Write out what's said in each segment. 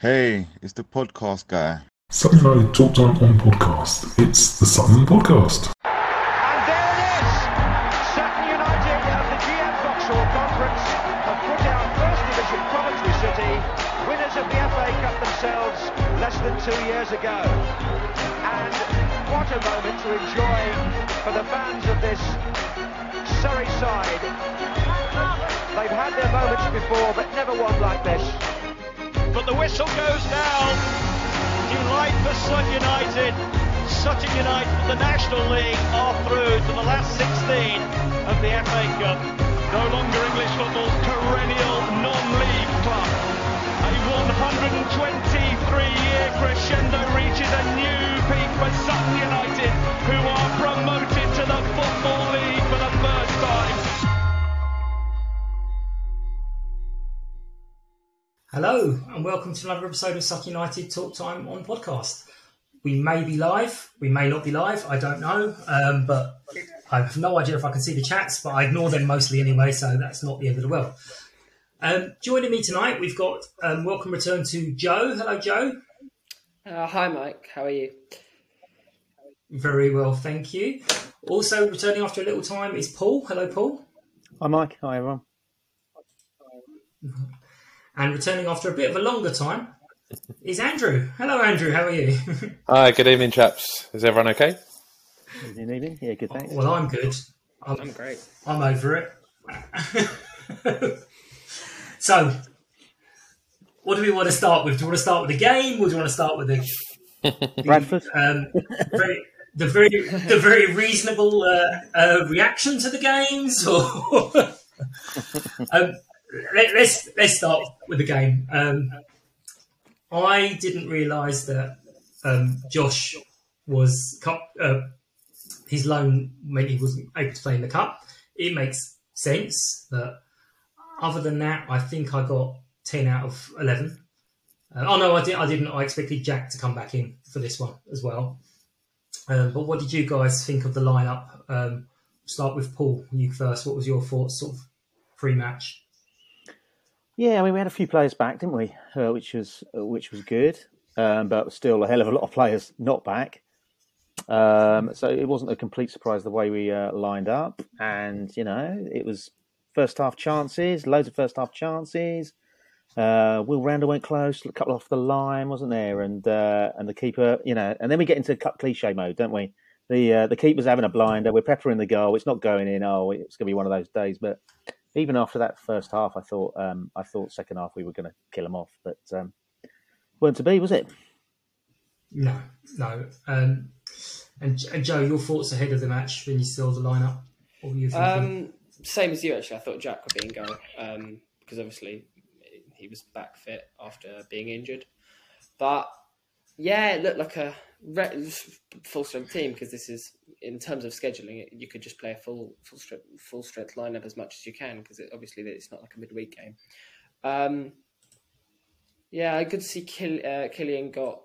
Hey, it's the podcast guy. Sutton United Talk Time on podcast. It's the Sutton podcast. And there it is! Sutton United at the GM Vauxhall Conference have put down First Division Coventry City, winners of the FA Cup themselves less than 2 years ago. And what a moment to enjoy for the fans of this Surrey side. They've had their moments before, but never one like this. But the whistle goes now. New life for Sutton United. Sutton United from the National League are through to the last 16 of the FA Cup. No longer English football's perennial non-league club. A 123-year crescendo reaches a new peak for Sutton United, who are promoted to the Football League for the first time. Hello and welcome to another episode of Sutton United Talk Time on podcast. We may be live, we may not be live, I don't know, but I have no idea if I can see the chats, but I ignore them mostly anyway, so that's not the end of the world. Joining me tonight, we've got welcome return to Joe. Hello, Joe. Hi, Mike. How are you? Very well, thank you. Also returning after a little time is Paul. Hello, Paul. Hi, Mike. Hi, everyone. And returning after a bit of a longer time is Andrew. Hello, Andrew. How are you? Hi, good evening, chaps. Is everyone okay? Good evening. Yeah, good, thanks. Well, I'm good. I'm great. I'm over it. So, what do we want to start with? Do you want to start with the game or do you want to start with the Bradford? The very reasonable reaction to the games? Or... Let's start with the game. I didn't realise that Josh was his loan meant he wasn't able to play in the cup. It makes sense, but other than that, I think I got 10 out of 11. I didn't. I expected Jack to come back in for this one as well. But what did you guys think of the lineup? Start with Paul. You first. What was your thoughts, sort of pre-match? Yeah, I mean, we had a few players back, didn't we? Which was good, but still a hell of a lot of players not back. So it wasn't a complete surprise the way we lined up. And, you know, it was loads of first-half chances. Will Randall went close, a couple off the line, wasn't there? And the keeper, you know. And then we get into cliche mode, don't we? The keeper's having a blinder. We're peppering the goal. It's not going in. Oh, it's going to be one of those days, but... Even after that first half, I thought second half we were going to kill them off, but weren't to be, was it? No. And Joe, your thoughts ahead of the match when you saw the lineup? What were you thinking? Same as you, actually. I thought Jack would be in goal because obviously he was back fit after being injured. But yeah, it looked like a full-strength team because this is. In terms of scheduling, you could just play a full strength lineup as much as you can because obviously it's not like a midweek game. Yeah, I could see Killian got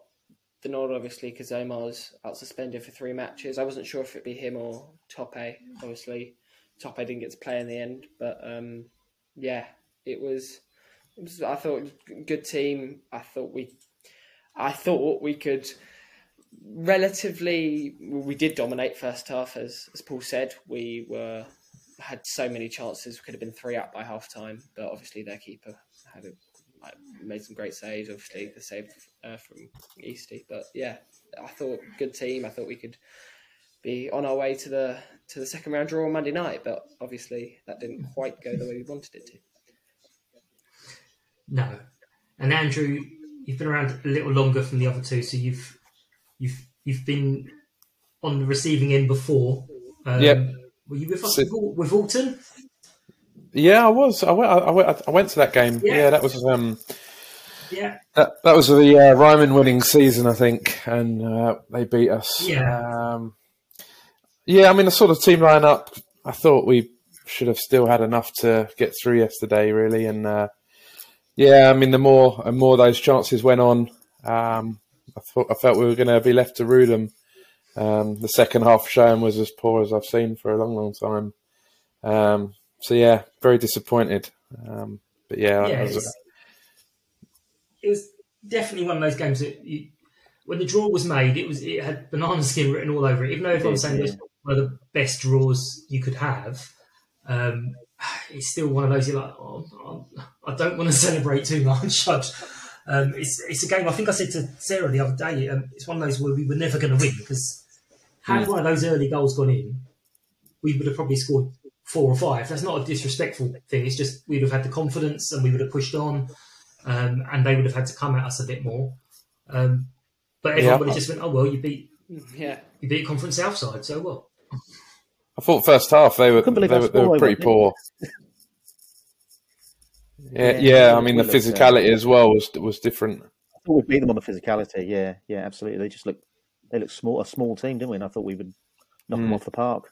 the nod, obviously, because Omar's out suspended for 3 matches. I wasn't sure if it'd be him or Tope, obviously. Tope didn't get to play in the end, but yeah, it was. I thought good team. I thought we could relatively. We did dominate first half, as Paul said. We had so many chances. We could have been 3 up by half time, but obviously their keeper had made some great saves. Obviously the save from Eastie, but yeah, I thought good team. I thought we could be on our way to the second round draw on Monday night, but obviously that didn't quite go the way we wanted it to. No, and Andrew, you've been around a little longer than the other two, so you've been on the receiving end before. Yep. Were you with Alton? Yeah, I was. I went to that game. Yeah, that was. That was the Ryman winning season, I think, and they beat us. Yeah. I mean, the sort of team lineup, I thought we should have still had enough to get through yesterday, really. And I mean, the more and more those chances went on, I felt we were going to be left to rue them. The second half showing was as poor as I've seen for a long, long time. Very disappointed. It was definitely one of those games that when the draw was made, it had banana skin written all over it. Even though everyone's saying it was one of the best draws you could have, it's still one of those you're like, I don't want to celebrate too much. It's a game, I think I said to Sarah the other day, it's one of those where we were never going to win, because had one of those early goals gone in, we would have probably scored 4 or 5. That's not a disrespectful thing. It's just we'd have had the confidence and we would have pushed on. And they would have had to come at us a bit more. But everyone would have just went, oh, well, you beat Conference Southside, so what? I thought first half they were pretty poor. I mean, the physicality as well was different. I thought we beat them on the physicality, yeah, absolutely. They just looked small, a small team, didn't we? And I thought we would knock them off the park.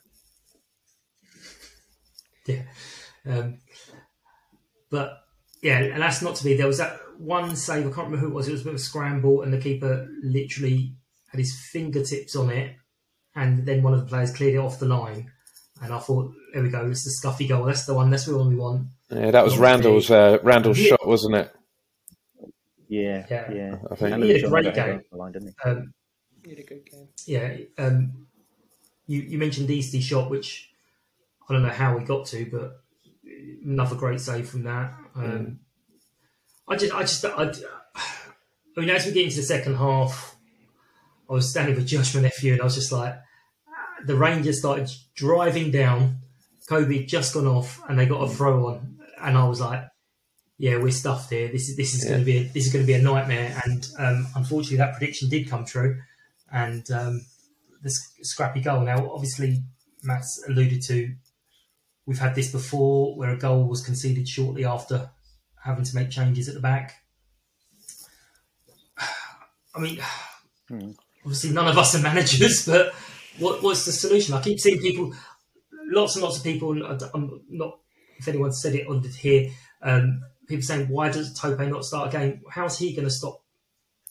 Yeah. But... yeah, and that's not to be. There was that one save, I can't remember who it was a bit of a scramble, and the keeper literally had his fingertips on it, and then one of the players cleared it off the line. And I thought, there we go, it's the scuffy goal, that's the one we want. Yeah, that was Randall's shot, wasn't it? Yeah. I think he had a great game. He had a good game. Yeah, you mentioned Eastie's shot, which I don't know how we got to, but another great save from that. I mean, as we get into the second half, I was standing with Josh, my nephew, and I was just like, the Rangers started driving down. Kobe had just gone off, and they got a throw on, and I was like, yeah, we're stuffed here. This is going to be a nightmare. And unfortunately, that prediction did come true, and this scrappy goal. Now, obviously, Matt's alluded to. We've had this before where a goal was conceded shortly after having to make changes at the back. I mean, obviously none of us are managers, but what's the solution? I keep seeing people, lots and lots of people, and I'm not, if anyone said it on here, people saying, why does Tope not start a game? How's he going to stop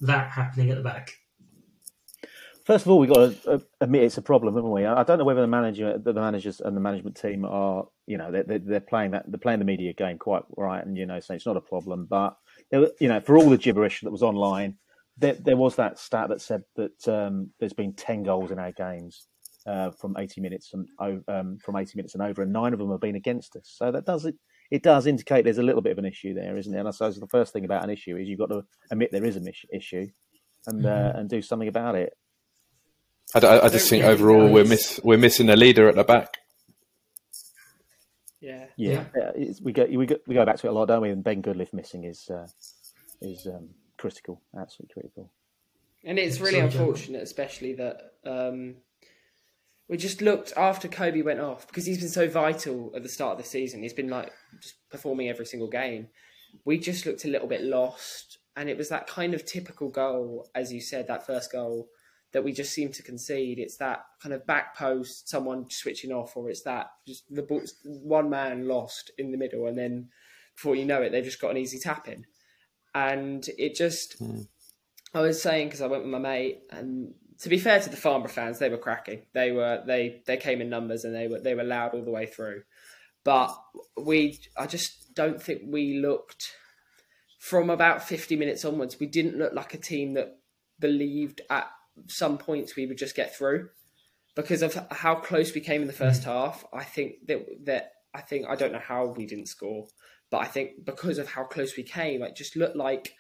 that happening at the back? First of all, we've got to admit it's a problem, haven't we? I don't know whether the managers and the management team are, they're playing the media game quite right, and so it's not a problem. But for all the gibberish that was online, there was that stat that said that there's been 10 goals in our games from 80 minutes and over, and 9 of them have been against us. So that does indicate there's a little bit of an issue there, isn't it? And I suppose the first thing about an issue is you've got to admit there is an issue, and do something about it. I just think overall we're missing a leader at the back. Yeah. We go back to it a lot, don't we? And Ben Goodliffe missing is critical, absolutely critical. And it's really unfortunate, especially that we just looked after Kobe went off, because he's been so vital at the start of the season. He's been just performing every single game. We just looked a little bit lost, and it was that kind of typical goal, as you said, that first goal that we just seem to concede. It's that kind of back post, someone switching off, or it's that just the ball, one man lost in the middle, and then before you know it, they've just got an easy tap in. And it just, I was saying, because I went with my mate, and to be fair to the Farnborough fans, they were cracking. They came in numbers and they were loud all the way through. But I just don't think we looked, from about 50 minutes onwards, we didn't look like a team that believed at some points we would just get through. Because of how close we came in the first half, I think that I don't know how we didn't score, but I think because of how close we came, it just looked like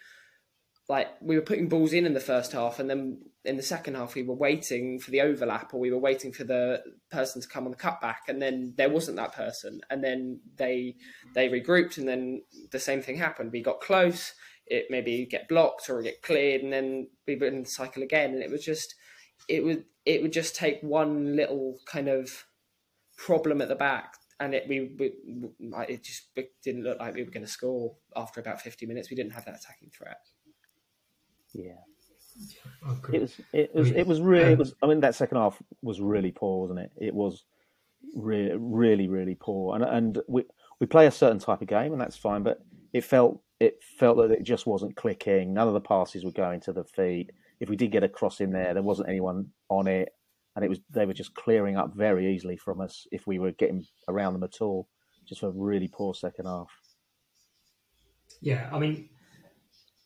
we were putting balls in the first half, and then in the second half we were waiting for the overlap, or we were waiting for the person to come on the cutback, and then there wasn't that person, and then they regrouped, and then the same thing happened. We got close, it maybe get blocked or get cleared, and then we were in the cycle again, and it would just take one little kind of problem at the back, and it just didn't look like we were going to score after about 50 minutes. We didn't have that attacking threat. Yeah, oh, cool. It was really. I mean, that second half was really poor, wasn't it? It was really, really, really poor. And we play a certain type of game, and that's fine. But it felt that it just wasn't clicking. None of the passes were going to the feet. If we did get a cross in there, there wasn't anyone on it, and they were just clearing up very easily from us if we were getting around them at all. Just a really poor second half. Yeah, I mean,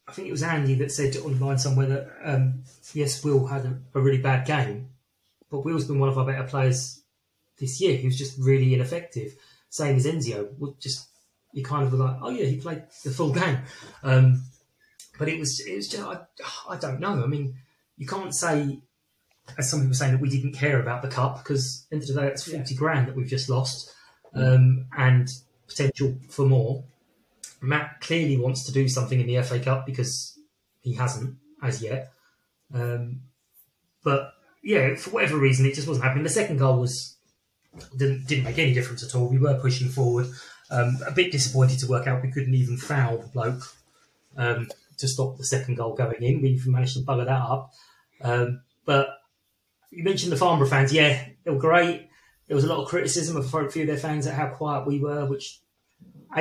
I think it was Andy that said online somewhere that, yes, Will had a really bad game, but Will's been one of our better players this year. He was just really ineffective. Same as Enzio. Just, you kind of were like, oh yeah, he played the full game. But it was just, I don't know. I mean, you can't say, as some people were saying, that we didn't care about the cup, because at the end of the day, that's 40 grand that we've just lost, and potential for more. Matt clearly wants to do something in the FA Cup because he hasn't as yet. But yeah, for whatever reason, it just wasn't happening. The second goal didn't make any difference at all. We were pushing forward. A bit disappointed to work out we couldn't even foul the bloke to stop the second goal going in. We managed to bugger that up. But you mentioned the Farnborough fans. Yeah, they were great. There was a lot of criticism of a few of their fans at how quiet we were, which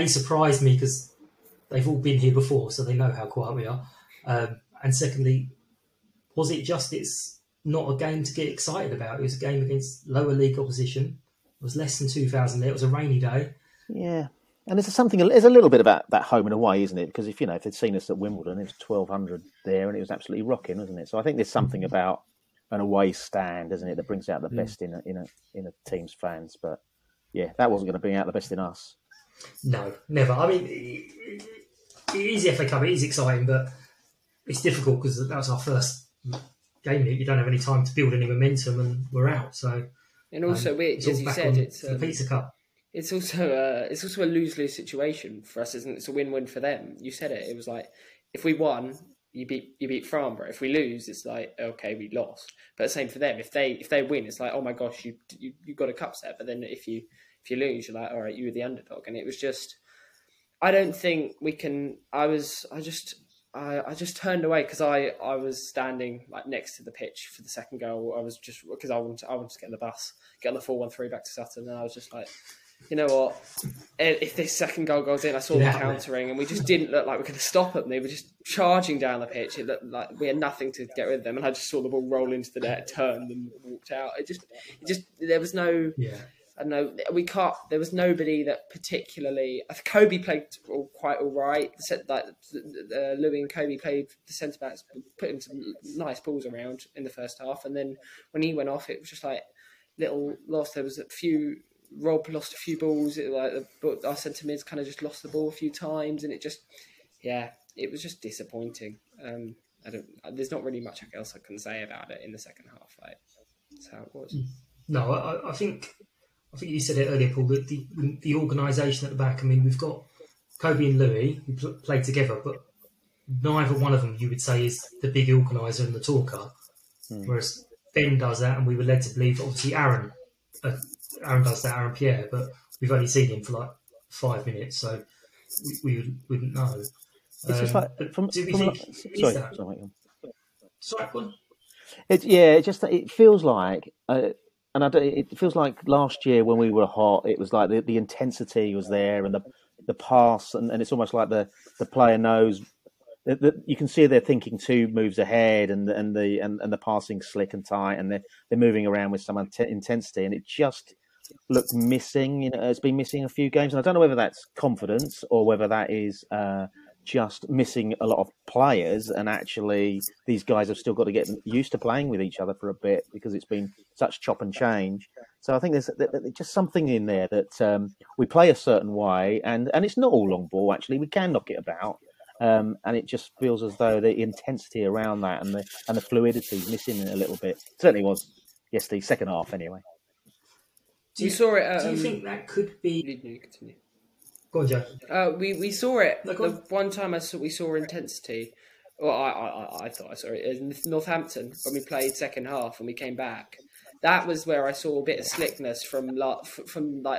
surprised me because they've all been here before, so they know how quiet we are. And secondly, was it just it's not a game to get excited about? It was a game against lower league opposition. It was less than 2,000 there. It was a rainy day. Yeah, and there's a little bit about that home and away, isn't it? Because if they'd seen us at Wimbledon, it was 1,200 there, and it was absolutely rocking, wasn't it? So I think there's something about an away stand, isn't it, that brings out the best in a team's fans. But yeah, that wasn't going to bring out the best in us. No, never. I mean, it is the FA Cup, it is exciting, but it's difficult because that was our first game. You don't have any time to build any momentum, and we're out. So, and also, as you said, it's the Pizza Cup. It's also a lose-lose situation for us, isn't it? It's a win-win for them. You said it. It was like, if we won, you beat Farnborough. If we lose, it's like, okay, we lost. But same for them. If they win, it's like, oh my gosh, you got a cup set. But then if you lose, you're like, all right, you were the underdog. And it was just, I don't think we can, I just turned away because I was standing like next to the pitch for the second goal. I was just, because I wanted to get on the bus, get on the 413 back to Sutton. And I was just like, you know what, if this second goal goes in, I saw them countering, and we just didn't look like we were going to stop them. They were just charging down the pitch. It looked like we had nothing to get rid of them. And I just saw the ball roll into the net, turned and walked out. It just there was no... Yeah. I know we can't. There was nobody that particularly. Kobe played quite all right. Louis and Kobe played the centre backs, putting some nice balls around in the first half. And then when he went off, it was just like little loss. There was a few. Rob lost a few balls. Our centre mids kind of just lost the ball a few times, and it was just disappointing. There's not really much else I can say about it in the second half. Like, that's how it was. No, I think you said it earlier, Paul, that the organisation at the back, I mean, we've got Kobe and Louis, who play together, but neither one of them, you would say, is the big organiser and the talker. Whereas Ben does that, and we were led to believe, obviously, Aaron does that, Aaron Pierre, but we've only seen him for like 5 minutes, so we wouldn't know. It's just like... It feels like... it feels like last year when we were hot, it was like the intensity was there and the pass, and it's almost like the player knows you can see they're thinking two moves ahead, and the passing slick and tight, and they're moving around with some intensity, and it just looked missing. You know, it's been missing a few games, and I don't know whether that's confidence or whether that is just missing a lot of players, and actually these guys have still got to get used to playing with each other for a bit because it's been such chop and change. So I think there's just something in there that we play a certain way, and it's not all long ball, actually. We can knock it about. And it just feels as though the intensity around that and the fluidity is missing a little bit. Certainly was yesterday, second half anyway. We saw it. Do you think that could be? Go on, Joe. We saw it. No, the one time we saw intensity. Well, I thought I saw it in Northampton when we played second half and we came back. That was where I saw a bit of slickness from like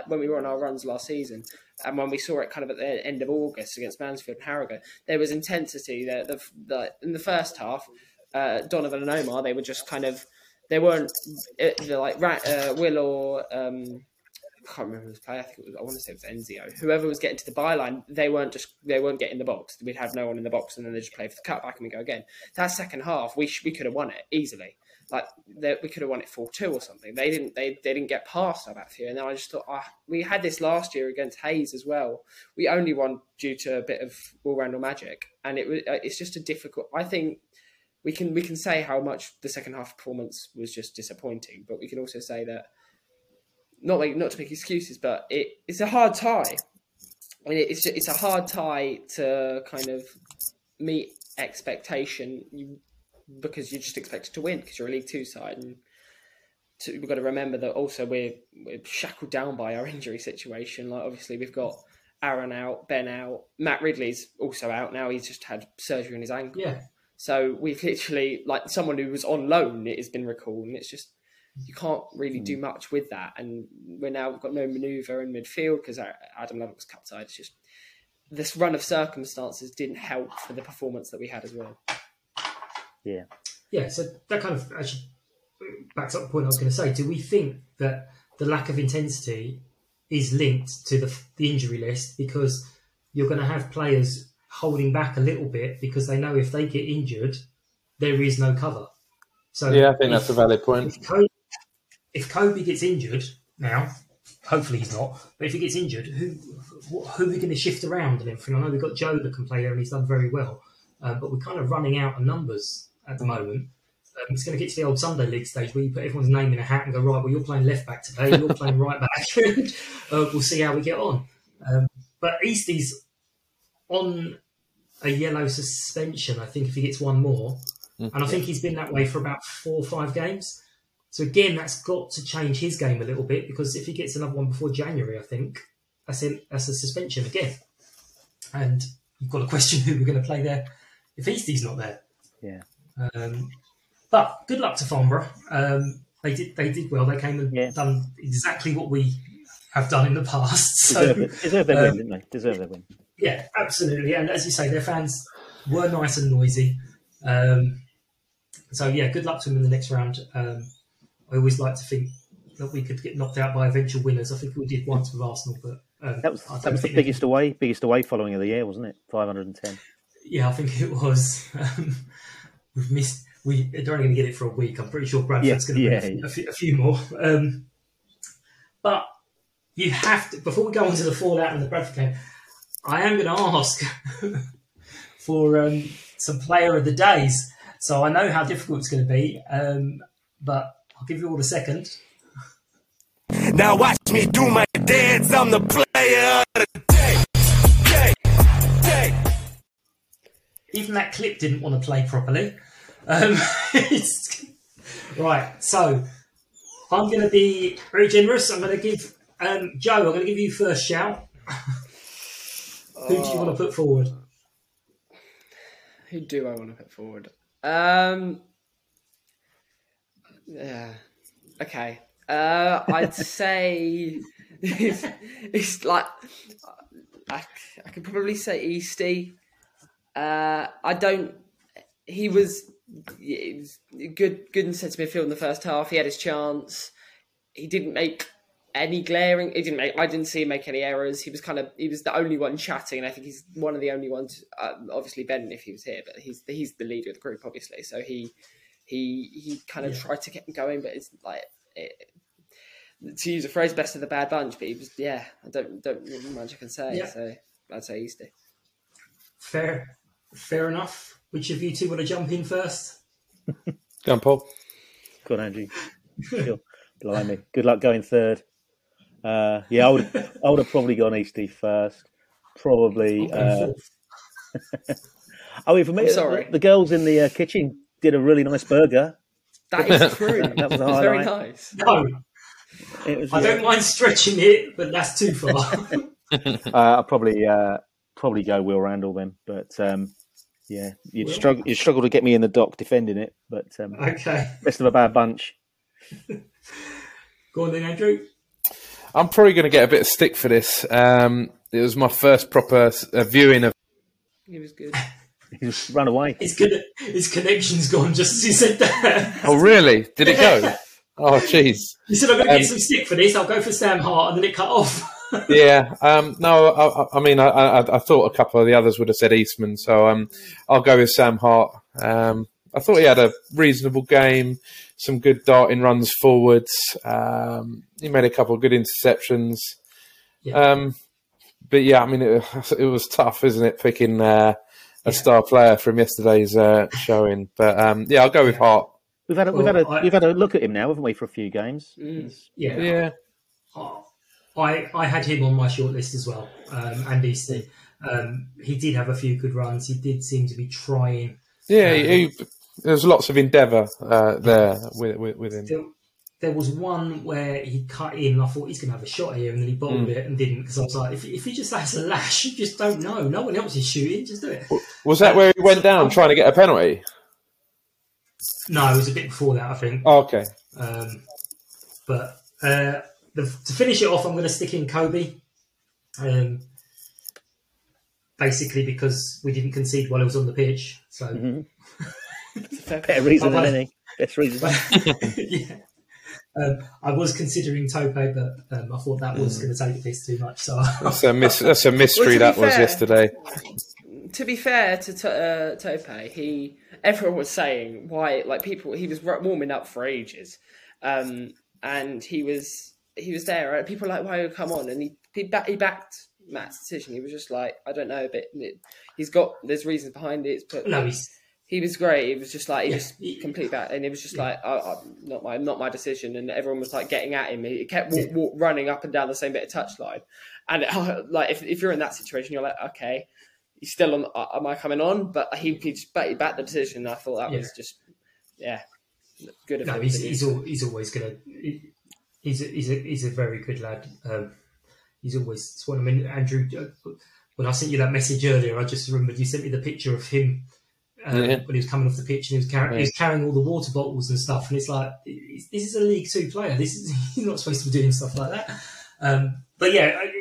when we were on our runs last season, and when we saw it kind of at the end of August against Mansfield and Harrogate, there was intensity. In the first half, Donovan and Omar, they were just kind of, they weren't like Will or I can't remember who played. I want to say it was Enzio. Whoever was getting to the byline, they weren't getting in the box. We'd have no one in the box, and then they just play for the cutback and we go again. That second half, we could have won it easily. Like we could have won it 4-2 or something. They didn't get past that few. And then I just thought, we had this last year against Hayes as well. We only won due to a bit of all-rounder magic, and it's just a difficult. I think we can say how much the second half performance was just disappointing, but we can also say that not to make excuses, but it's a hard tie. I mean, it's a hard tie to kind of meet expectation. Because you're just expected to win because you're a League Two side, and we've got to remember that also we're shackled down by our injury situation. Like obviously we've got Aaron out, Ben out, Matt Ridley's also out now. He's just had surgery on his ankle, so we've literally like someone who was on loan it has been recalled, and it's just you can't really do much with that. And we're now we've got no manoeuvre in midfield because Adam Lovelock's cup side. It's just this run of circumstances didn't help for the performance that we had as well. Yeah, so that kind of actually backs up the point I was going to say. Do we think that the lack of intensity is linked to the injury list? Because you're going to have players holding back a little bit because they know if they get injured, there is no cover. So yeah, I think that's a valid point. If Kobe gets injured now, hopefully he's not, but if he gets injured, who are we going to shift around and everything? I know we've got Joe that can play there and he's done very well, but we're kind of running out of numbers at the moment. It's going to get to the old Sunday League stage where you put everyone's name in a hat and go, right, well, you're playing left-back today, you're playing right-back. We'll see how we get on. But Eastie's on a yellow suspension, I think, if he gets one more. Mm-hmm. And I think he's been that way for about 4 or 5 games. So, again, that's got to change his game a little bit because if he gets another one before January, I think, that's a suspension again. And you've got to question who we're going to play there if Eastie's not there. Yeah. But good luck to Farnborough. They did well. They came and done exactly what we have done in the past. So, deserve their win, didn't they? Deserve their win. Yeah, absolutely. And as you say, their fans were nice and noisy. So, yeah, good luck to them in the next round. I always like to think that we could get knocked out by eventual winners. I think we did once with Arsenal, but that was the biggest away following of the year, wasn't it? 510. Yeah, I think it was. They're only going to get it for a week. I'm pretty sure Bradford's going to bring a few more. But you have to, before we go on to the fallout and the Bradford game, I am going to ask for some player of the days. So I know how difficult it's going to be, but I'll give you all a second. Now watch me do my dance. I'm the player of the day. Even that clip didn't want to play properly. Right, so I'm going to be very generous. I'm going to give Joe, I'm going to give you first shout. Who do you want to put forward? Who do I want to put forward? Yeah. Okay. I'd say it's like I could probably say Eastie. He was good in centre midfield in the first half. He had his chance. He didn't make any glaring. I didn't see him make any errors. He was the only one chatting, and I think he's one of the only ones. Obviously, Ben, if he was here, but he's the leader of the group, obviously. So he kind of tried to get him going, but it's like to use a phrase, best of the bad bunch. But he was, I don't much I can say. Yeah. So I'd say he's there. Fair enough. Which of you two want to jump in first? Jump, Paul. Go on, Andrew. Sure. Blimey. Good luck going third. I would have probably gone Eastie first. Probably. I mean, for me, the girls in the kitchen did a really nice burger. That is true. That was very nice. No, I don't mind stretching it, but that's too far. I'll probably go Will Randall then, but you'd struggle to get me in the dock defending it. But okay, best of a bad bunch. Go on then, Andrew. I'm probably going to get a bit of stick for this. It was my first proper viewing of. It was good. He just ran away. It's good. His connection's gone just as he said that. Oh really? Did it go? Oh jeez. He said, "I'm going to get some stick for this. I'll go for Sam Hart," and then it cut off. Yeah. I thought a couple of the others would have said Eastman, so I'll go with Sam Hart. I thought he had a reasonable game, some good darting runs forwards. He made a couple of good interceptions. Yeah. It was tough, isn't it, picking a star player from yesterday's showing. But I'll go with Hart. We've had a look at him now, haven't we, for a few games? Yeah. I had him on my shortlist as well, and Easton. He did have a few good runs. He did seem to be trying. Yeah, there's lots of endeavour there with him. There was one where he cut in, and I thought he's going to have a shot here, and then he bottled it and didn't, because I was like, if he just has a lash, you just don't know. No one else is shooting, just do it. Was that where he went down trying to get a penalty? No, it was a bit before that, I think. Oh, okay. To finish it off, I'm going to stick in Kobe. Basically because we didn't concede while he was on the pitch. So better reason than any. Best reason. Yeah. I was considering Tope, but I thought that was going to take the piss too much. So that's a mystery. Well, was yesterday. To be fair to Tope, everyone was saying why, like people, he was warming up for ages, and he was there. Right? People were like, why would he come on? And he backed Matt's decision. He was just like, I don't know, but there's reasons behind it. But no, he was great. It was just like he complete that, and it was just like, not my decision. And everyone was like getting at him. He kept running up and down the same bit of touchline. And if you're in that situation, you're like, okay, he's still on. Am I coming on? But he backed the decision. And I thought that was just good. No, he's always gonna. He's a very good lad. He's always one. I mean, Andrew, when I sent you that message earlier, I just remembered you sent me the picture of him when he was coming off the pitch, and he was carrying all the water bottles and stuff. And it's like, this is a League Two player. He's not supposed to be doing stuff like that.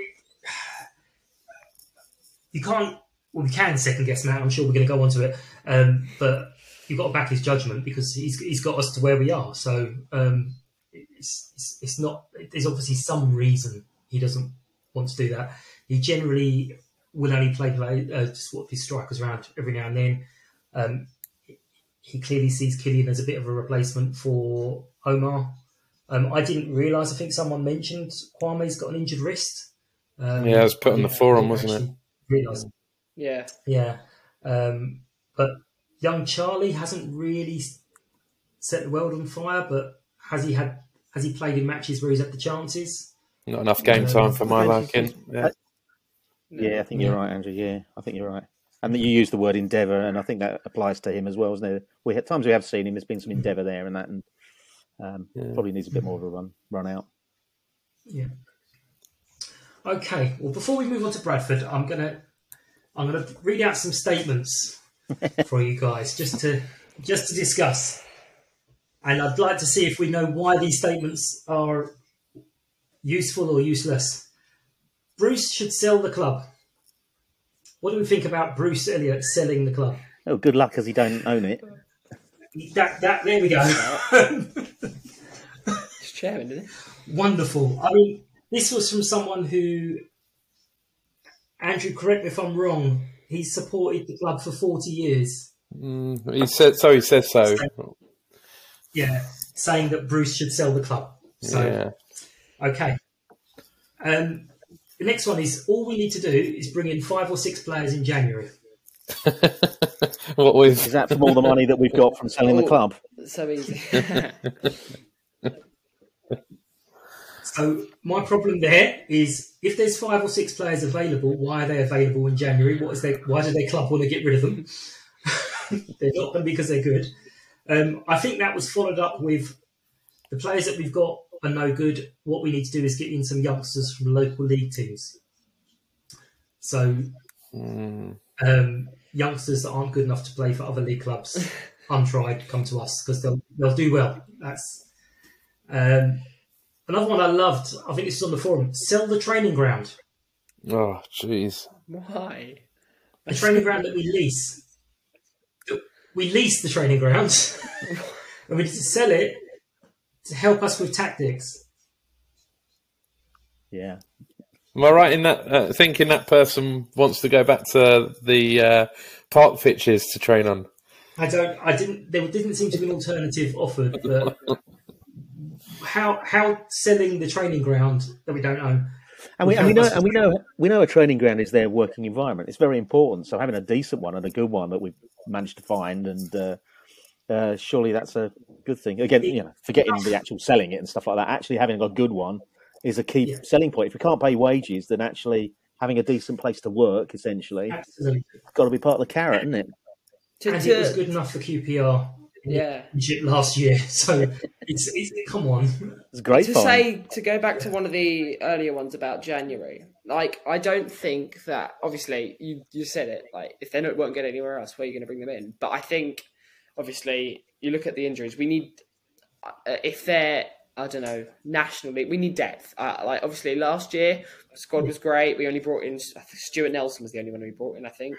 You can't. Well, we can second guess Matt. I'm sure we're going to go on to it. But you've got to back his judgment, because he's got us to where we are. So it's not. There's obviously some reason he doesn't want to do that. He generally will only play just swap his strikers around every now and then. He clearly sees Killian as a bit of a replacement for Omar. I didn't realise, I think someone mentioned Kwame's got an injured wrist. It was put on the forum, wasn't it? Realised. Yeah. But young Charlie hasn't really set the world on fire, but has he played in matches where he's had the chances? Not enough game time for my liking. I think you're right, Andrew. Yeah, I think you're right. And you use the word endeavour, and I think that applies to him as well, isn't it? At times we have seen him. There's been some endeavour there, and that, and probably needs a bit more of a run out. Yeah. Okay. Well, before we move on to Bradford, I'm gonna read out some statements for you guys just to discuss, and I'd like to see if we know why these statements are useful or useless. Bruce should sell the club. What do we think about Bruce Elliott selling the club? Oh, good luck, because he don't own it. There we go. sharing, didn't he? Wonderful. I mean, this was from someone who, Andrew, correct me if I'm wrong, he's supported the club for 40 years. He says so. Yeah, saying that Bruce should sell the club. So, yeah. Okay. The next one is, all we need to do is bring in 5 or 6 players in January. Is that from all the money that we've got from selling the club? So easy. So my problem there is, if there's 5 or 6 players available, why are they available in January? Why do their club want to get rid of them? They're not them because they're good. I think that was followed up with, the players that we've got are no good. What we need to do is get in some youngsters from local league teams. So youngsters that aren't good enough to play for other league clubs, untried, come to us because they'll do well. That's another one I loved. I think it's on the forum. Sell the training ground. Oh, jeez. Why? A training ground that we lease. We lease the training ground and we need to sell it to help us with tactics. Yeah. Am I right in that thinking that person wants to go back to the park pitches to train on? I didn't. There didn't seem to be an alternative offered. But how selling the training ground that we don't own? And we know a training ground is their working environment. It's very important. So having a decent one and a good one that we've managed to find, and surely that's a good thing. Again, forgetting the actual selling it and stuff like that. Actually having a good one is a key selling point. If we can't pay wages, then actually having a decent place to work, essentially, absolutely, it's got to be part of the carrot, isn't it? And it was good enough for QPR, last year. So it's come on, it's great. To go back to one of the earlier ones about January, like, I don't think that, obviously you said it, like, if they won't get anywhere else, where are you going to bring them in? But I think, obviously, you look at the injuries. We need, if they're, I don't know, National League, we need depth. Like, obviously, last year, the squad was great. We only brought in, I think Stuart Nelson was the only one we brought in, I think.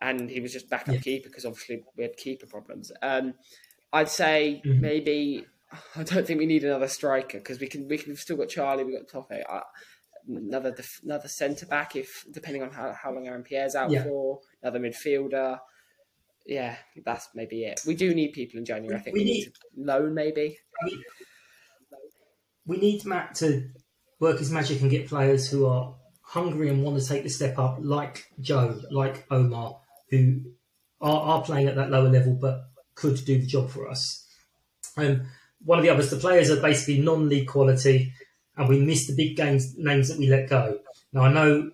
And he was just backup keeper because, obviously, we had keeper problems. I'd say maybe, I don't think we need another striker because we've still got Charlie, we've got Toffee. Another centre-back, if depending on how long Aaron Pierre's out for, another midfielder. Yeah, that's maybe it. We do need people in January. I think we need loan, maybe. We need Matt to work his magic and get players who are hungry and want to take the step up, like Joe, like Omar, who are playing at that lower level but could do the job for us. One of the others, the players are basically non-league quality and we miss the big names that we let go. Now, I know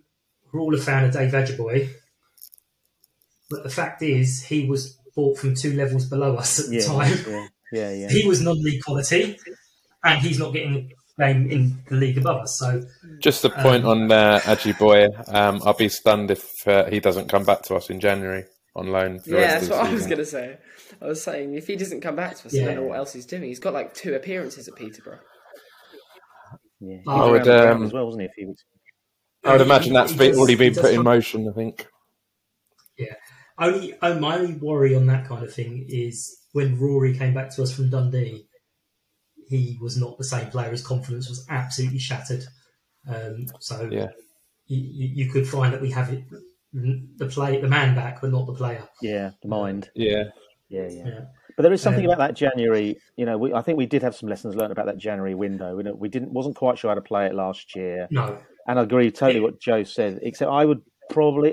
we're all a fan of Dave Adjiboye, but the fact is, he was bought from 2 levels below us at the time. Yeah. He was non-league quality, and he's not getting a name in the league above us. So, just a point on Adjiboye. I'll be stunned if he doesn't come back to us in January on loan. For that's what I was going to say. I was saying, if he doesn't come back to us, I don't know what else he's doing. He's got like 2 appearances at Peterborough. Yeah, he was around as well, wasn't he? A few weeks ago. I would imagine that's already been put in motion, I think. Yeah. My only worry on that kind of thing is when Rory came back to us from Dundee, he was not the same player. His confidence was absolutely shattered. You could find that we have the man back, but not the player. Yeah, the mind. Yeah. But there is something about that January. You know, I think we did have some lessons learned about that January window. We wasn't quite sure how to play it last year. No, and I agree totally what Joe said. Except I would probably,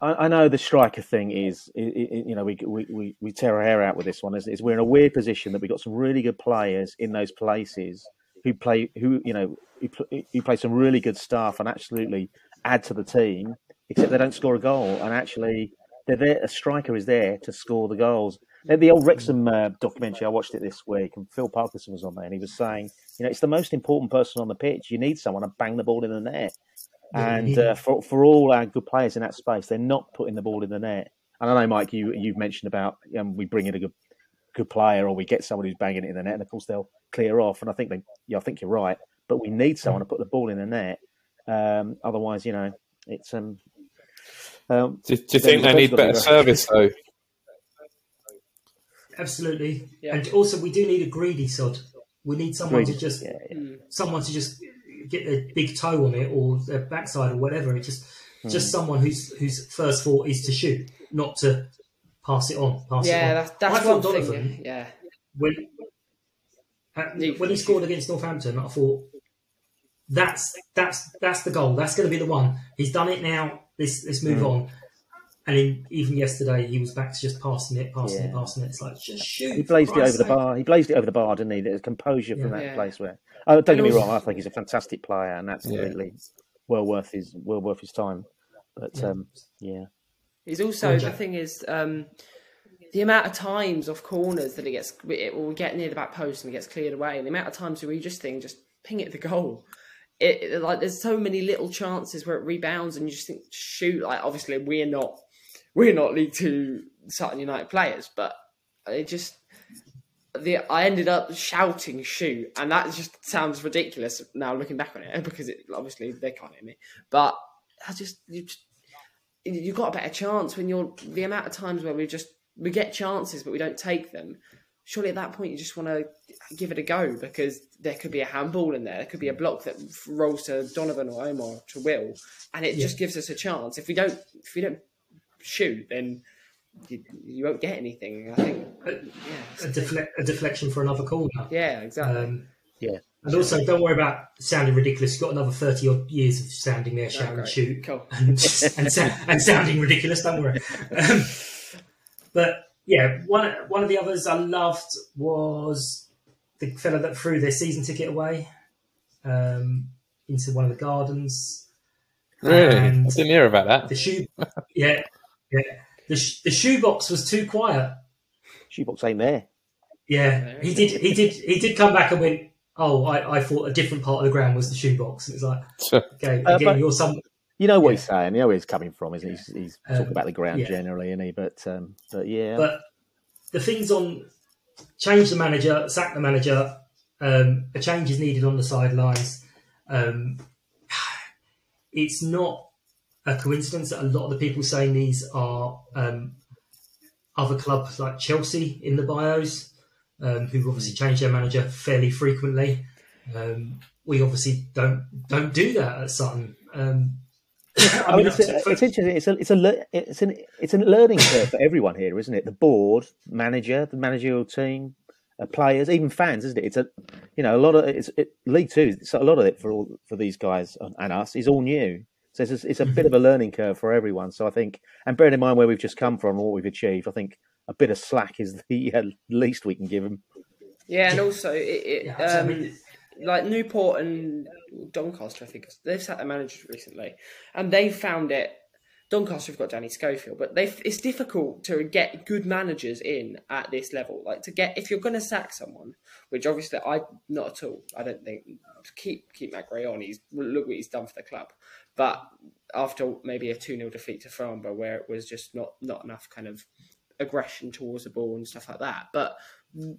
I know the striker thing is, we tear our hair out with this one. Is we're in a weird position that we've got some really good players in those places who play some really good stuff and absolutely add to the team, except they don't score a goal. And actually, they're there, a striker is there to score the goals. The old Wrexham documentary, I watched it this week, and Phil Parkinson was on there, and he was saying, it's the most important person on the pitch. You need someone to bang the ball in the net. And for all our good players in that space, they're not putting the ball in the net. And I know, Mike, you've mentioned about we bring in a good player, or we get someone who's banging it in the net, and of course they'll clear off. And I think you're right. But we need someone to put the ball in the net. Otherwise, it's. Do you think they need better service though? Absolutely, yeah. And also we do need a greedy sod. We need someone someone to just get their big toe on it or their backside or whatever. It's just someone whose first thought is to shoot, not to pass it on. That's one Donovan, thing. Yeah. When he scored against Northampton, I thought that's the goal. That's going to be the one. He's done it now. Let's move on. And even yesterday, he was back to just passing it. It's like, just shoot. He blazed it over the bar. He blazed it over the bar, didn't he? There's composure from that place where. Oh, don't get me wrong. I think he's a fantastic player, and absolutely well worth his time. But he's also the thing is the amount of times off corners that we get near the back post and it gets cleared away, and the amount of times where we just think just ping it at the goal. It like there's so many little chances where it rebounds and you just think shoot. Like obviously we're not League Two Sutton United players, but I ended up shouting shoot, and that just sounds ridiculous now looking back on it because obviously they can't hear me. But you've got a better chance when you're the amount of times where we get chances but we don't take them. Surely at that point you just want to give it a go because there could be a handball in there. There could be a block that rolls to Donovan or Omar to Will, and it just gives us a chance. If we don't shoot, then you won't get anything. I think a deflection for another corner. Yeah, exactly. And also, don't worry about sounding ridiculous. You've got another 30 odd years of sounding there, shouting, shoot, cool. and sounding ridiculous. Don't worry. But yeah, one of the others I loved was the fella that threw their season ticket away into one of the gardens. Really? And I didn't hear about that. The shoe, The shoebox was too quiet. Shoebox ain't there. Yeah, he did come back and went, oh, I thought a different part of the ground was the shoebox. And it's like, okay, again, you're some... You know what he's saying. You know where he's coming from, isn't he? He's talking about the ground generally, isn't he? But the things on... Change the manager, sack the manager, a change is needed on the sidelines. It's not... a coincidence that a lot of the people saying these are other clubs like Chelsea in the bios, who've obviously changed their manager fairly frequently. We obviously don't do that at Sutton. It's interesting. It's a learning curve for everyone here, isn't it? The board, manager, the managerial team, players, even fans, isn't it? It's League Two. So a lot of it for these guys and us is all new. So it's a bit of a learning curve for everyone. So I think, and bearing in mind where we've just come from and what we've achieved, I think a bit of slack is the least we can give them. Yeah, and also, like Newport and Doncaster, I think, they've sacked their managers recently. And they found it, Doncaster have got Danny Schofield, but it's difficult to get good managers in at this level. Like if you're going to sack someone, which obviously not at all, I don't think, keep Matt Gray on, look what he's done for the club. But after maybe a 2-0 defeat to Farnborough, where it was just not enough kind of aggression towards the ball and stuff like that. But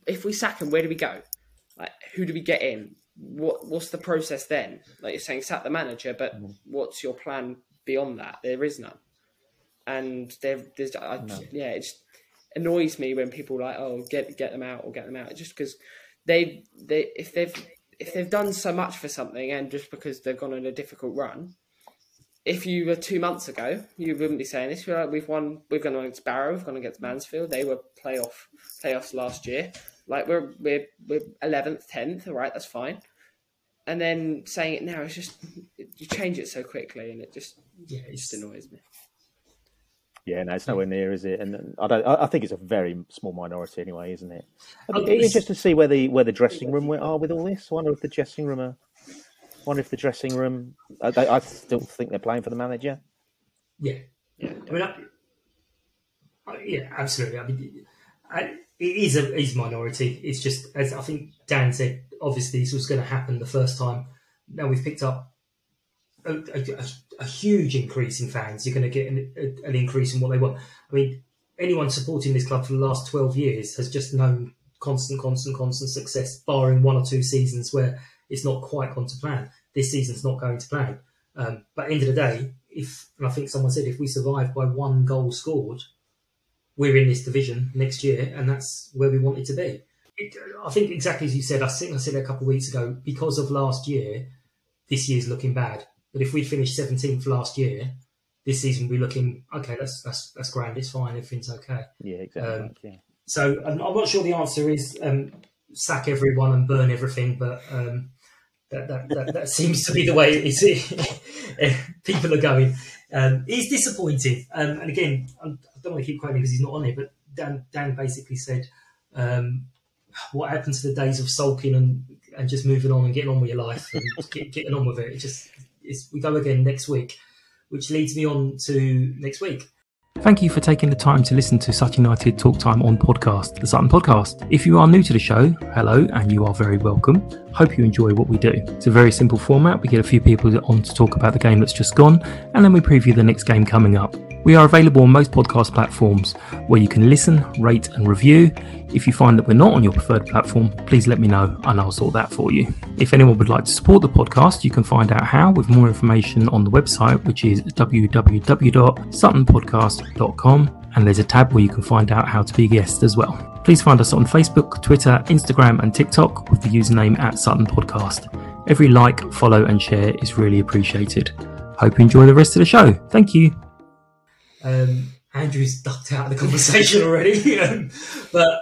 if we sack him, where do we go? Like, who do we get in? What's the process then? Like you're saying, sack the manager, but what's your plan beyond that? There is none. And it just annoys me when people are like, oh, get them out or get them out, just because if they've done so much for something and just because they've gone on a difficult run. If you were 2 months ago, you wouldn't be saying this. Like, we've won. We've gone against Barrow. We've gone against Mansfield. They were playoffs last year. Like we're 11th, 10th. All right, that's fine. And then saying it now, it's just you change it so quickly, and it just annoys me. Yeah, no, it's nowhere near, is it? And I think it's a very small minority anyway, isn't it? It's interesting to see where the dressing room are with all this. I wonder if the dressing room are. I still think they're playing for the manager. Yeah. I mean, absolutely. I mean, it is a minority. It's just, as I think Dan said, obviously this was going to happen the first time. Now we've picked up a huge increase in fans. You're going to get an increase in what they want. I mean, anyone supporting this club for the last 12 years has just known constant success, barring one or two seasons where it's not quite gone to plan. This season's not going to plan. But at the end of the day, and I think someone said, if we survive by one goal scored, we're in this division next year, and that's where we want it to be. I think exactly as you said, I said a couple of weeks ago, because of last year, this year's looking bad. But if we finish 17th last year, this season we're looking, okay, that's grand, it's fine, everything's okay. Yeah, exactly. So I'm not sure the answer is sack everyone and burn everything, but that seems to be the way it is. People are going. He's disappointing. And again, I don't want to keep quoting because he's not on here, but Dan basically said, what happened to the days of sulking and just moving on and getting on with your life and getting on with it? We go again next week, which leads me on to next week. Thank you for taking the time to listen to Sutton United Talk Time on podcast, the Sutton Podcast. If you are new to the show, hello, and you are very welcome. Hope you enjoy what we do. It's a very simple format. We get a few people on to talk about the game that's just gone, and then we preview the next game coming up. We are available on most podcast platforms where you can listen, rate, and review. If you find that we're not on your preferred platform, please let me know and I'll sort that for you. If anyone would like to support the podcast, you can find out how with more information on the website, which is www.suttonpodcast.com, and there's a tab where you can find out how to be a guest as well. Please find us on Facebook, Twitter, Instagram and TikTok with the username @SuttonPodcast. Every like, follow and share is really appreciated. Hope you enjoy the rest of the show. Thank you. Andrew's ducked out of the conversation already. But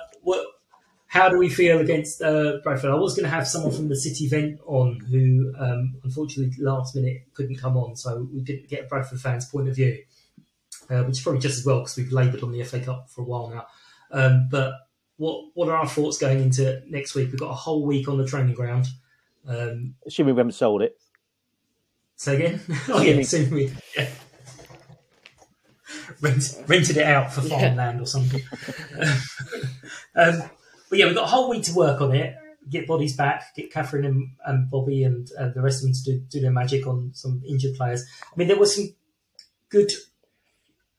how do we feel against Bradford? I was going to have someone from the City Vent on who, unfortunately, last minute couldn't come on, so we didn't get Bradford fans' point of view, which is probably just as well because we've laboured on the FA Cup for a while now. But what are our thoughts going into next week? We've got a whole week on the training ground. Assuming we haven't sold it. Say again? Oh, yeah, assuming we... Yeah. Rented it out for farmland or something. But yeah, we've got a whole week to work on it, get bodies back, get Catherine and Bobby and the rest of them to do their magic on some injured players. I mean, there was some good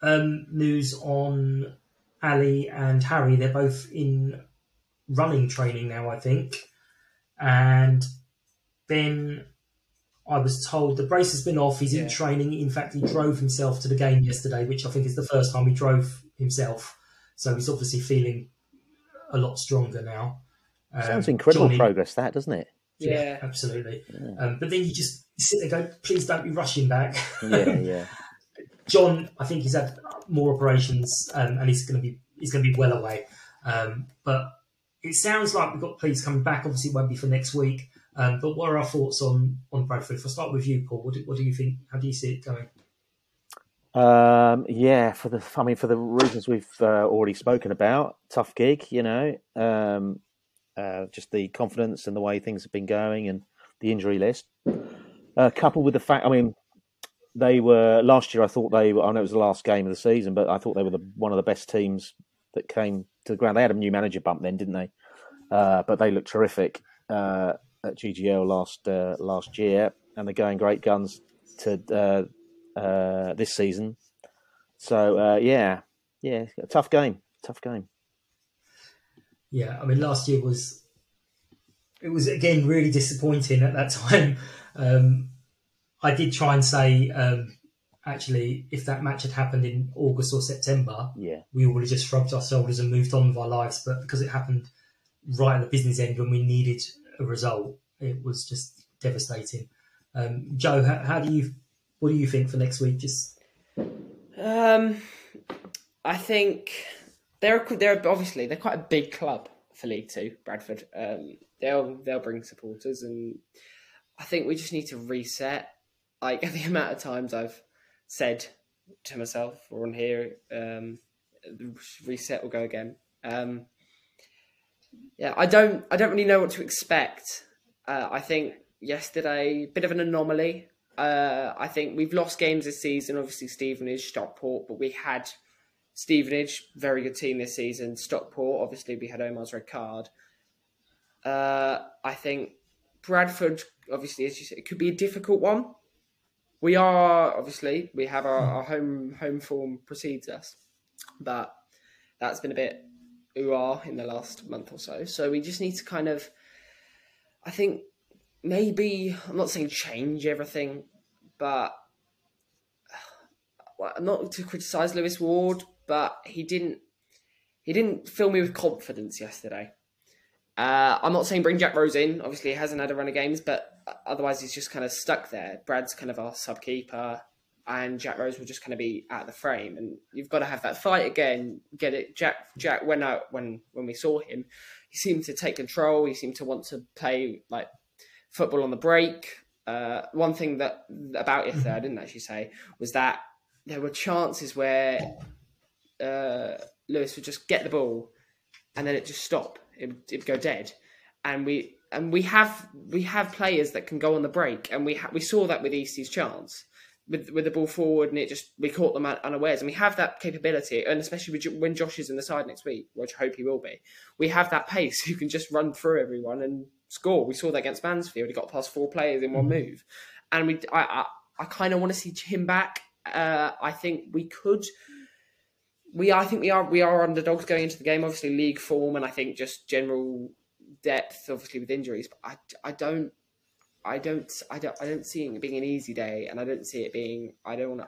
news on Ali and Harry. They're both in running training now, I think. And Ben... I was told the brace has been off. He's in training. In fact, he drove himself to the game yesterday, which I think is the first time he drove himself. So he's obviously feeling a lot stronger now. Sounds incredible progress, that, doesn't it? Yeah, absolutely. Yeah. But then you just sit there and go, please don't be rushing back. Yeah. John, I think he's had more operations and he's going to be well away. But it sounds like we've got players coming back. Obviously, it won't be for next week. But what are our thoughts on Bradford? If I start with you, Paul, what do you think? How do you see it going? For the reasons we've already spoken about, tough gig, just the confidence and the way things have been going and the injury list, coupled with the fact, they were last year. I know it was the last game of the season, but I thought they were one of the best teams that came to the ground. They had a new manager bump then, didn't they? But they looked terrific. At GGL last year, and they're going great guns to this season. So a tough game. Yeah, last year was again really disappointing at that time. I did try and say actually, if that match had happened in August or September, we all would have just shrugged our shoulders and moved on with our lives. But because it happened right at the business end when we needed a result, it was just devastating. Joe, what do you think for next week? I think they're obviously they're quite a big club for League Two, Bradford. They'll bring supporters, and I think we just need to reset. Like the amount of times I've said to myself or on here, reset or go again. Yeah, I don't really know what to expect. I think yesterday, bit of an anomaly. I think we've lost games this season. Obviously, Stevenage, Stockport, but we had Stevenage, very good team this season. Stockport, obviously, we had Omar's red card. I think Bradford, obviously, as you said, it could be a difficult one. We are, obviously, we have our home form precedes us, but that's been a bit... who are in the last month or so. So we just need to kind of, I think maybe, I'm not saying change everything, but not to criticise Lewis Ward, but he didn't fill me with confidence yesterday. I'm not saying bring Jack Rose in. Obviously, he hasn't had a run of games, but otherwise he's just kind of stuck there. Brad's kind of our sub-keeper, and Jack Rose will just kind of be out of the frame. And you've got to have that fight again. Get it, Jack went out when we saw him. He seemed to take control. He seemed to want to play like football on the break. One thing that about it that I didn't actually say was that there were chances where Lewis would just get the ball and then it just stop. It'd go dead, and we have players that can go on the break, and we saw that with Eastie's chance. With the ball forward, and we caught them unawares, and we have that capability, and especially when Josh is in the side next week, which I hope he will be, we have that pace who can just run through everyone and score. We saw that against Mansfield; he got past four players in one move, and I kind of want to see him back. I think we could. I think we are underdogs going into the game. Obviously, league form, and I think just general depth, obviously with injuries. But I don't see it being an easy day, and I don't see it being. In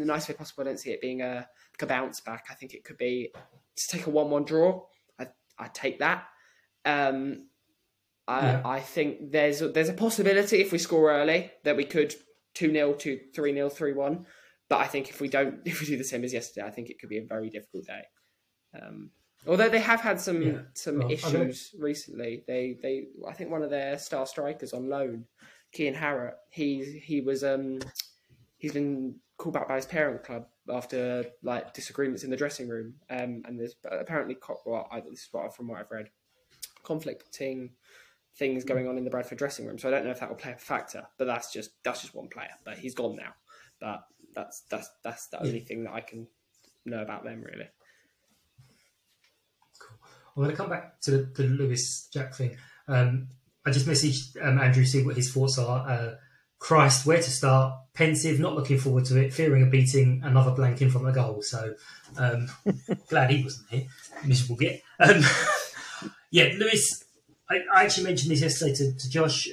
the nicest way possible. I don't see it being a bounce back. I think it could be to take a 1-1 draw. I take that. I think there's a possibility if we score early that we could 2-0 to 3-0, 3-1. But I think if we do the same as yesterday, I think it could be a very difficult day. Although they have had some issues recently. I think one of their star strikers on loan, Kian Harrett, he's been called back by his parent club after like disagreements in the dressing room. And there's apparently from what I've read, conflicting things going on in the Bradford dressing room. So I don't know if that will play a factor, but that's just one player. But he's gone now. But that's the only thing that I can know about them, really. Cool. I'm going to come back to the Lewis Jack thing. I just messaged Andrew to see what his thoughts are. Christ, where to start? Pensive, not looking forward to it, fearing a beating, another blank in from the goal. So glad he wasn't here. Miserable git. Yeah, Lewis, I actually mentioned this yesterday to Josh.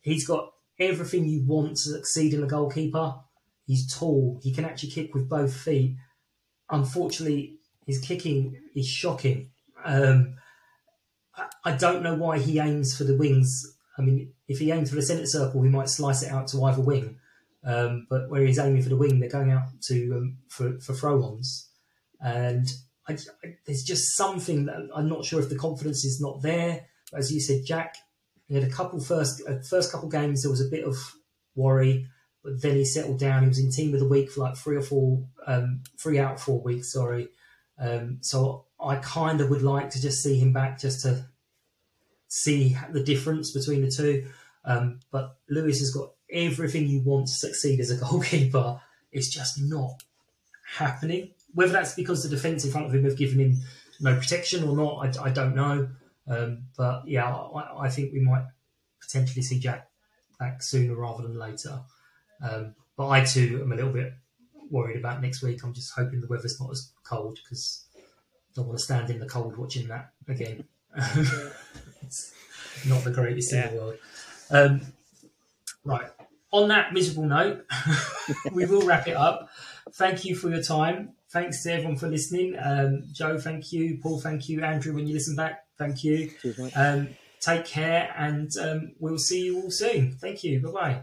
He's got everything you want to succeed in a goalkeeper. He's tall. He can actually kick with both feet. Unfortunately, his kicking is shocking. I don't know why he aims for the wings. I mean, if he aims for the centre circle, he might slice it out to either wing. But where he's aiming for the wing, they're going out to for throw-ons. And there's just something that I'm not sure if the confidence is not there. But as you said, Jack, he had first couple games, there was a bit of worry. But then he settled down. He was in team of the week for like 3 out of 4 weeks. Sorry. So I kind of would like to just see him back, just to see the difference between the two. But Lewis has got everything you want to succeed as a goalkeeper. It's just not happening. Whether that's because the defence in front of him have given him no protection or not, I don't know. But yeah, I think we might potentially see Jack back sooner rather than later. But I too am a little bit worried about next week. I'm just hoping the weather's not as cold, because I don't want to stand in the cold watching that again. It's not the greatest in the world. Right. On that miserable note, we will wrap it up. Thank you for your time. Thanks to everyone for listening. Joe, thank you. Paul, thank you. Andrew, when you listen back, thank you. Cheers, take care, and we'll see you all soon. Thank you. Bye-bye.